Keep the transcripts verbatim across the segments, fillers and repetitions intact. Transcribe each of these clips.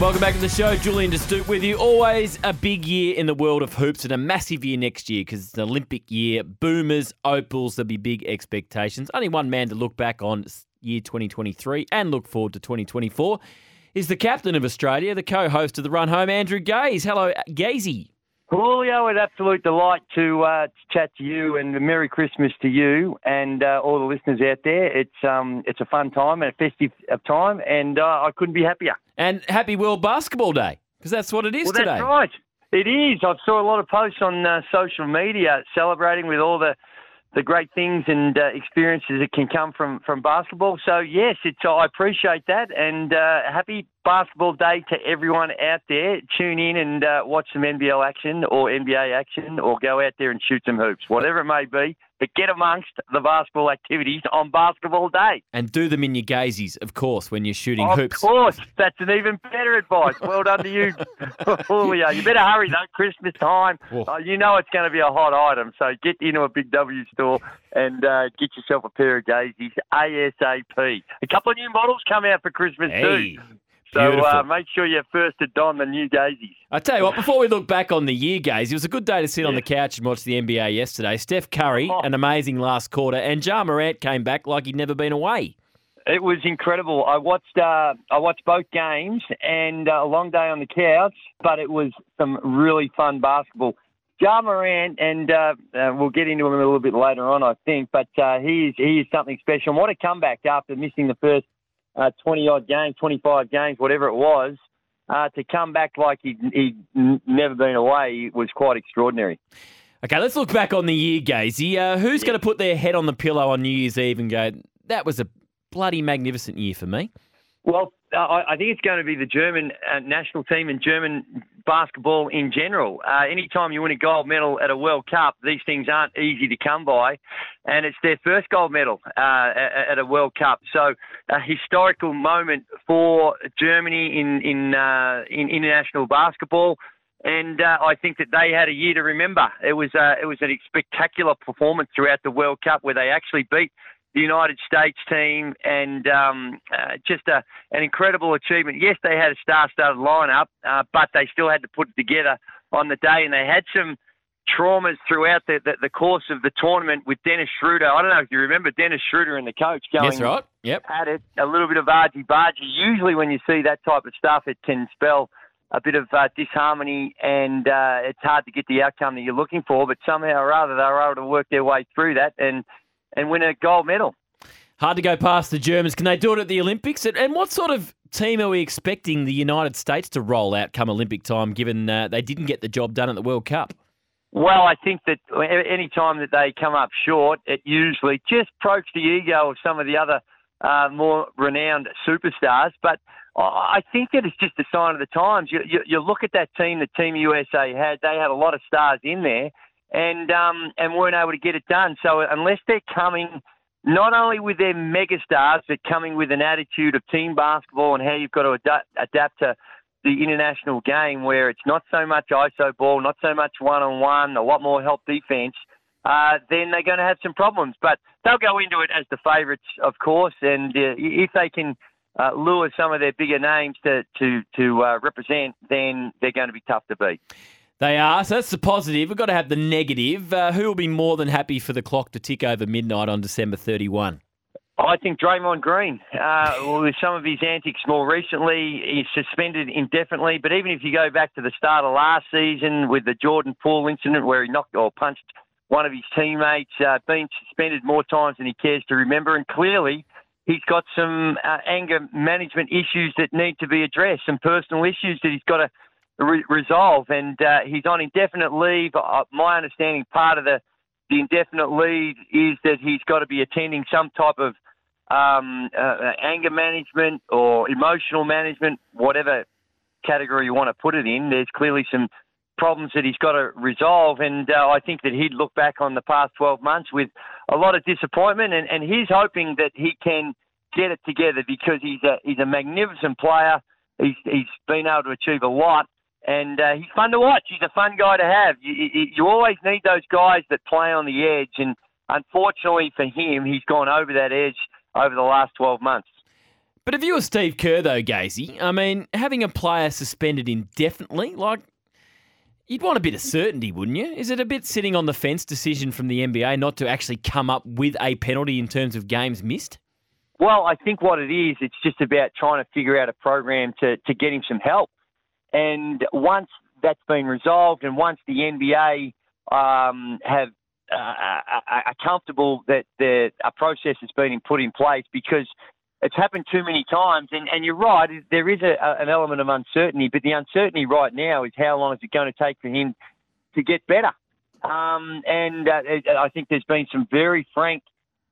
Welcome back to the show. Julian De Stoop with you. Always a big year in the world of hoops and a massive year next year because it's an Olympic year. Boomers, Opals, there'll be big expectations. Only one man to look back on year twenty twenty-three and look forward to twenty twenty-four is the captain of Australia, the co-host of The Run Home, Andrew Gaze. Hello, Gazy. Julio, an absolute delight to, uh, to chat to you, and Merry Christmas to you and uh, all the listeners out there. It's um, it's a fun time and a festive time, and uh, I couldn't be happier. And happy World Basketball Day, because that's what it is well, today. That's right. It is. I saw a lot of posts on uh, social media celebrating with all the, the great things and uh, experiences that can come from, from basketball. So, yes, it's I appreciate that, and uh, happy Basketball Day to everyone out there. Tune in and uh, watch some N B L action or N B A action, or go out there and shoot some hoops, whatever it may be. But get amongst the basketball activities on Basketball Day. And do them in your gazies, of course, when you're shooting of hoops. Of course. That's an even better advice. Well done to you, Julio. You better hurry, though. Christmas time. Uh, you know it's going to be a hot item. So get into a Big W store and uh, get yourself a pair of gazies ASAP. A couple of new models come out for Christmas, hey. too. So uh, make sure you're first to don the new daisies. I tell you what, before we look back on the year, Gaze, it was a good day to sit yeah. on the couch and watch the N B A yesterday. Steph Curry, oh. an amazing last quarter, and Ja Morant came back like he'd never been away. It was incredible. I watched uh, I watched both games, and uh, a long day on the couch, but it was some really fun basketball. Ja Morant, and uh, uh, we'll get into him a little bit later on, I think, but uh, he is he is something special. And what a comeback after missing the first Uh, twenty-odd games, twenty-five games, whatever it was, uh, to come back like he'd, he'd never been away was quite extraordinary. Okay, let's look back on the year, Gazy. Uh, who's yeah. going to put their head on the pillow on New Year's Eve and go, that was a bloody magnificent year for me? Well, uh, I think it's going to be the German uh, national team and German basketball in general. Uh, anytime you win a gold medal at a World Cup, these things aren't easy to come by, and it's their first gold medal uh, at a World Cup. So a historical moment for Germany in, in, uh, in international basketball, and uh, I think that they had a year to remember. It was, uh, it was a spectacular performance throughout the World Cup where they actually beat the United States team, and um, uh, just a, an incredible achievement. Yes, they had a star-studded lineup, uh, but they still had to put it together on the day, and they had some traumas throughout the, the, the course of the tournament with Dennis Schroeder. I don't know if you remember Dennis Schroeder and the coach going yes, right. yep. at it, a little bit of argy-bargy. Usually when you see that type of stuff, it can spell a bit of uh, disharmony, and uh, it's hard to get the outcome that you're looking for, but somehow or other they were able to work their way through that and and win a gold medal. Hard to go past the Germans. Can they do it at the Olympics? And what sort of team are we expecting the United States to roll out come Olympic time, given uh, they didn't get the job done at the World Cup? Well, I think that any time that they come up short, it usually just pokes the ego of some of the other uh, more renowned superstars. But I think that it's just a sign of the times. You, you, you look at that team that Team U S A had. They had a lot of stars in there, and um, and weren't able to get it done. So unless they're coming not only with their megastars, but coming with an attitude of team basketball and how you've got to ad- adapt to the international game, where it's not so much I S O ball, not so much one-on-one, a lot more help defense, uh, then they're going to have some problems. But they'll go into it as the favourites, of course, and uh, if they can Uh, lure some of their bigger names to, to, to uh, represent, then they're going to be tough to beat. They are. So that's the positive. We've got to have the negative. Uh, who will be more than happy for the clock to tick over midnight on December thirty-first? I think Draymond Green, uh, with some of his antics more recently, he's suspended indefinitely. But even if you go back to the start of last season with the Jordan Poole incident where he knocked or punched one of his teammates, uh, been suspended more times than he cares to remember, and clearly he's got some uh, anger management issues that need to be addressed, some personal issues that he's got to re- resolve, and uh, he's on indefinite leave. Uh, my understanding, part of the, the indefinite leave is that he's got to be attending some type of um, uh, anger management or emotional management, whatever category you want to put it in. There's clearly some problems that he's got to resolve, and uh, I think that he'd look back on the past twelve months with a lot of disappointment, and, and he's hoping that he can get it together, because he's a, he's a magnificent player. He's, he's been able to achieve a lot, and uh, he's fun to watch. He's a fun guy to have. You, you, you always need those guys that play on the edge, and unfortunately for him, he's gone over that edge over the last twelve months. But if you were Steve Kerr, though, Gazy, I mean, having a player suspended indefinitely, like, you'd want a bit of certainty, wouldn't you? Is it a bit sitting on the fence decision from the N B A not to actually come up with a penalty in terms of games missed? Well, I think what it is, it's just about trying to figure out a program to, to get him some help. And once that's been resolved, and once the N B A um, have uh, are comfortable that the, a process has been put in place, because it's happened too many times, and, and you're right, there is a, a, an element of uncertainty, but the uncertainty right now is how long is it going to take for him to get better. Um, and uh, I think there's been some very frank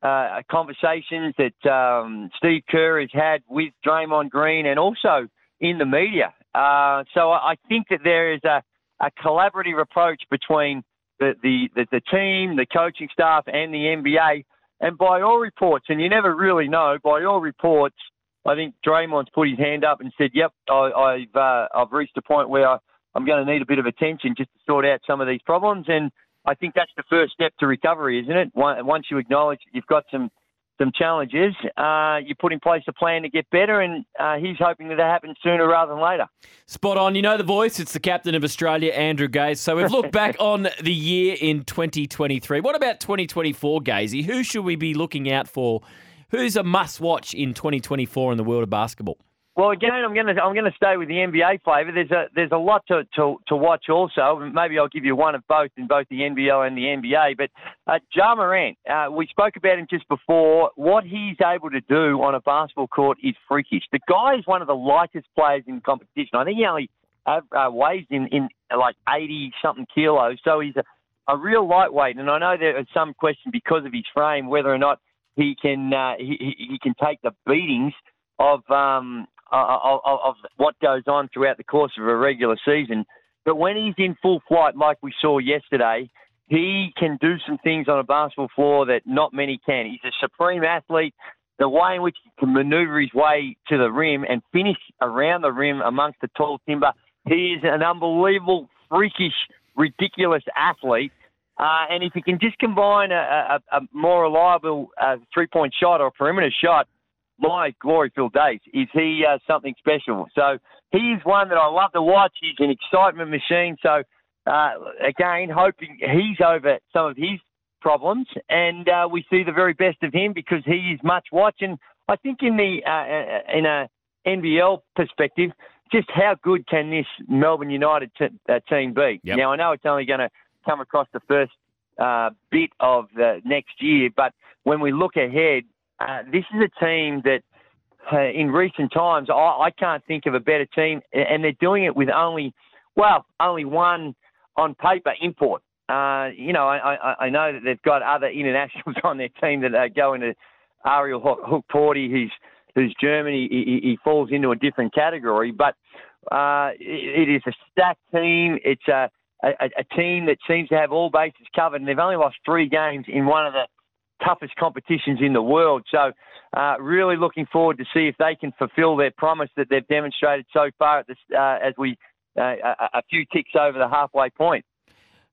uh, conversations that um, Steve Kerr has had with Draymond Green, and also in the media. Uh, so I think that there is a, a collaborative approach between the, the, the, the team, the coaching staff, and the N B A. And by all reports, and you never really know, by all reports, I think Draymond's put his hand up and said, yep, I, I've uh, I've reached a point where I, I'm going to need a bit of attention just to sort out some of these problems. And I think that's the first step to recovery, isn't it? Once you acknowledge that you've got some, some challenges, uh, you put in place a plan to get better, and uh, he's hoping that that happens sooner rather than later. Spot on. You know the voice. It's the captain of Australia, Andrew Gaze. So we've looked back on the year in twenty twenty-three. What about twenty twenty-four, Gazy? Who should we be looking out for? Who's a must-watch in twenty twenty-four in the world of basketball? Well, again, I'm going to I'm going to stay with the N B A flavour. There's a there's a lot to, to, to watch also. Maybe I'll give you one of both in both the N B L and the N B A. But uh, Ja Morant, uh, we spoke about him just before. What he's able to do on a basketball court is freakish. The guy is one of the lightest players in competition. I think he only uh, weighs in, in like eighty-something kilos. So he's a, a real lightweight. And I know there is some question because of his frame whether or not he can uh, he, he can take the beatings of... Um, Uh, of, of what goes on throughout the course of a regular season. But when he's in full flight, like we saw yesterday, he can do some things on a basketball floor that not many can. He's a supreme athlete. The way in which he can manoeuvre his way to the rim and finish around the rim amongst the tall timber, he is an unbelievable, freakish, ridiculous athlete. Uh, and if he can just combine a, a, a more reliable uh, three-point shot or perimeter shot, my glory-filled days, is he uh, something special. So he's one that I love to watch. He's an excitement machine. So, uh, again, hoping he's over some of his problems, and uh, we see the very best of him, because he is much watched. And I think in the uh, in a N B L perspective, just how good can this Melbourne United t- uh, team be? Yep. Now, I know it's only going to come across the first uh, bit of the next year, but when we look ahead, Uh, this is a team that, uh, in recent times, I, I can't think of a better team, and they're doing it with only, well, only one on paper import. Uh, you know, I, I know that they've got other internationals on their team that are going to Ariel Hoekporty, who's who's German. He, he, he falls into a different category, but uh, it, it is a stacked team. It's a, a a team that seems to have all bases covered, and they've only lost three games in one of the toughest competitions in the world. So uh, really looking forward to see if they can fulfill their promise that they've demonstrated so far at this, uh, as we uh, a, a few ticks over the halfway point.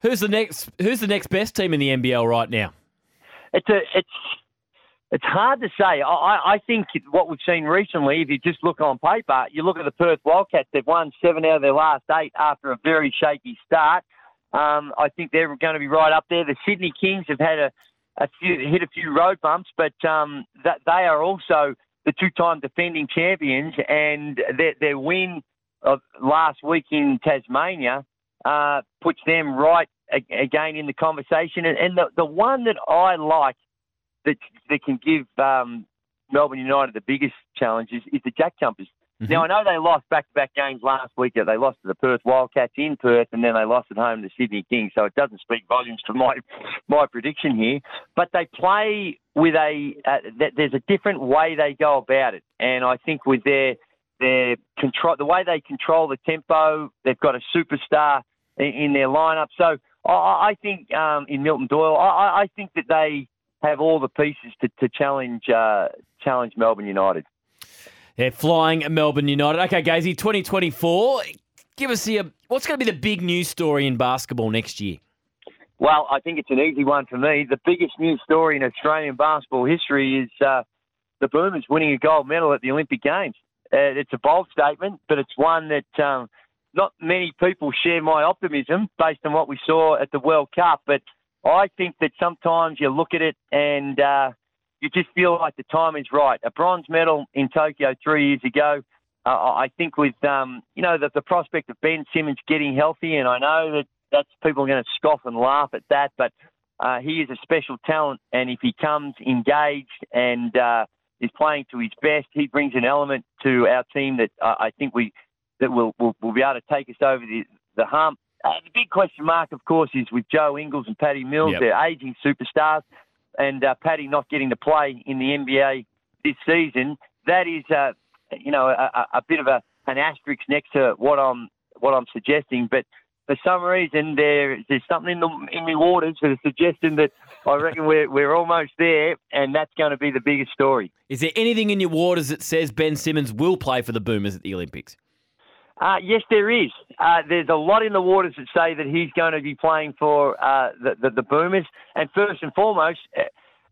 Who's the next Who's the next best team in the N B L right now? It's a, it's it's hard to say. I, I think what we've seen recently, if you just look on paper, you look at the Perth Wildcats, they've won seven out of their last eight after a very shaky start. Um, I think they're going to be right up there. The Sydney Kings have had a A few, hit a few road bumps, but um, that they are also the two-time defending champions, and their, their win of last week in Tasmania uh, puts them right again in the conversation. And, and the, the one that I like that that can give um, Melbourne United the biggest challenge is, is the Jack Jumpers. Mm-hmm. Now, I know they lost back-to-back games last week. They lost to the Perth Wildcats in Perth, and then they lost at home to the Sydney Kings, so it doesn't speak volumes to my my prediction here. But they play with a uh, – there's a different way they go about it. And I think with their their control, the way they control the tempo, they've got a superstar in, in their lineup. So I, I think um, in Milton Doyle, I, I think that they have all the pieces to, to challenge uh, challenge Melbourne United. They're flying Melbourne United. Okay, Gazy, twenty twenty-four. Give us the, what's going to be the big news story in basketball next year? Well, I think it's an easy one for me. The biggest news story in Australian basketball history is uh, the Boomers winning a gold medal at the Olympic Games. Uh, it's a bold statement, but it's one that um, not many people share my optimism based on what we saw at the World Cup. But I think that sometimes you look at it and... Uh, You just feel like the time is right. A bronze medal in Tokyo three years ago. Uh, I think with, um, you know, the, the prospect of Ben Simmons getting healthy, and I know that that's, people are going to scoff and laugh at that, but uh, he is a special talent, and if he comes engaged and uh, is playing to his best, he brings an element to our team that uh, I think we that will will will be able to take us over the, the hump. Uh, the big question mark, of course, is with Joe Ingles and Paddy Mills, yep. They're ageing superstars. And uh, Paddy not getting to play in the N B A this season, that is, uh, you know, a, a bit of a, an asterisk next to what I'm what I'm suggesting. But for some reason, there there's something in the in the waters that is suggesting that I reckon we're we're almost there, and that's going to be the biggest story. Is there anything in your waters that says Ben Simmons will play for the Boomers at the Olympics? Uh, yes, there is. Uh, there's a lot in the waters that say that he's going to be playing for uh, the, the, the Boomers. And first and foremost,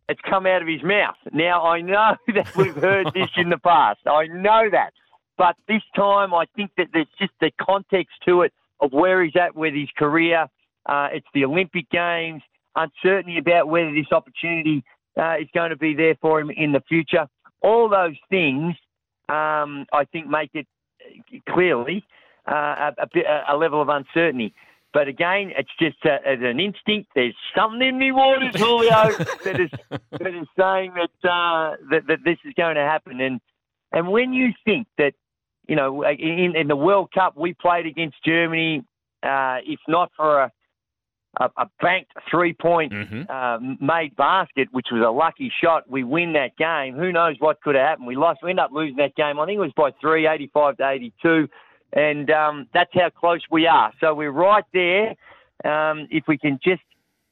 it's come out of his mouth. Now, I know that we've heard this in the past. I know that. But this time, I think that there's just the context to it of where he's at with his career. Uh, it's the Olympic Games, uncertainty about whether this opportunity uh, is going to be there for him in the future. All those things, um, I think, make it clearly uh, a, a, a level of uncertainty. But again, it's just a, an instinct. There's something in me waters, Julio, that, is, that is saying that, uh, that that this is going to happen. And and when you think that, you know, in, in the World Cup, we played against Germany, uh, if not for a, a, a banked three-point mm-hmm. uh, made basket, which was a lucky shot, we win that game. Who knows what could have happened? We lost. We ended up losing that game. I think it was by three, eighty-five to eighty-two, and um, that's how close we are. So we're right there. Um, if we can just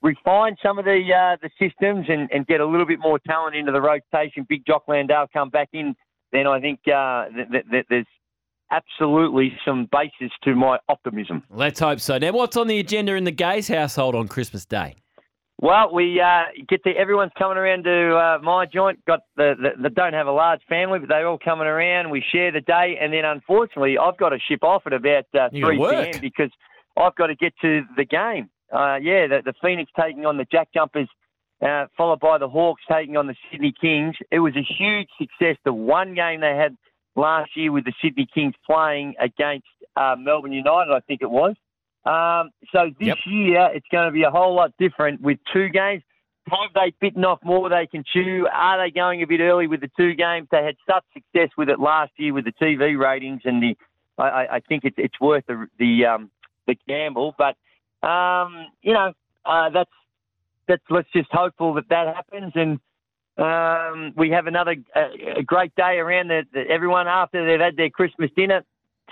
refine some of the uh, the systems and, and get a little bit more talent into the rotation, big Jock Landale come back in, then I think uh, th- th- th- there's absolutely some basis to my optimism. Let's hope so. Now, what's on the agenda in the Gaze household on Christmas Day? Well, we uh, get to, everyone's coming around to uh, my joint. Got the, the, the don't have a large family, but they're all coming around. We share the day, and then unfortunately, I've got to ship off at about uh, three p.m. because I've got to get to the game. Uh, yeah, the, the Phoenix taking on the Jack Jumpers, uh, followed by the Hawks taking on the Sydney Kings. It was a huge success. The one game they had last year with the Sydney Kings playing against uh, Melbourne United, I think it was. Um, so this yep. year, it's going to be a whole lot different with two games. Have they bitten off more they can chew? Are they going a bit early with the two games? They had such success with it last year with the T V ratings, and the I, I think it's, it's worth the the, um, the gamble. But, um, you know, uh, that's that's let's just hopeful that that happens. And Um, we have another uh, a great day around the, the, everyone after they've had their Christmas dinner.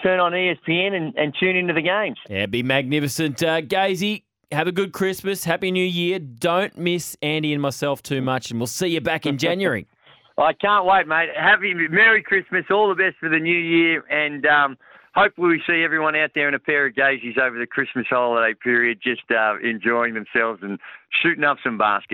Turn on E S P N and, and tune into the games. Yeah, it'd be magnificent. Uh, Gazy, have a good Christmas. Happy New Year. Don't miss Andy and myself too much, and we'll see you back in January. I can't wait, mate. Happy Merry Christmas. All the best for the new year, and um, hopefully we see everyone out there in a pair of Gazies over the Christmas holiday period, just uh, enjoying themselves and shooting up some baskets.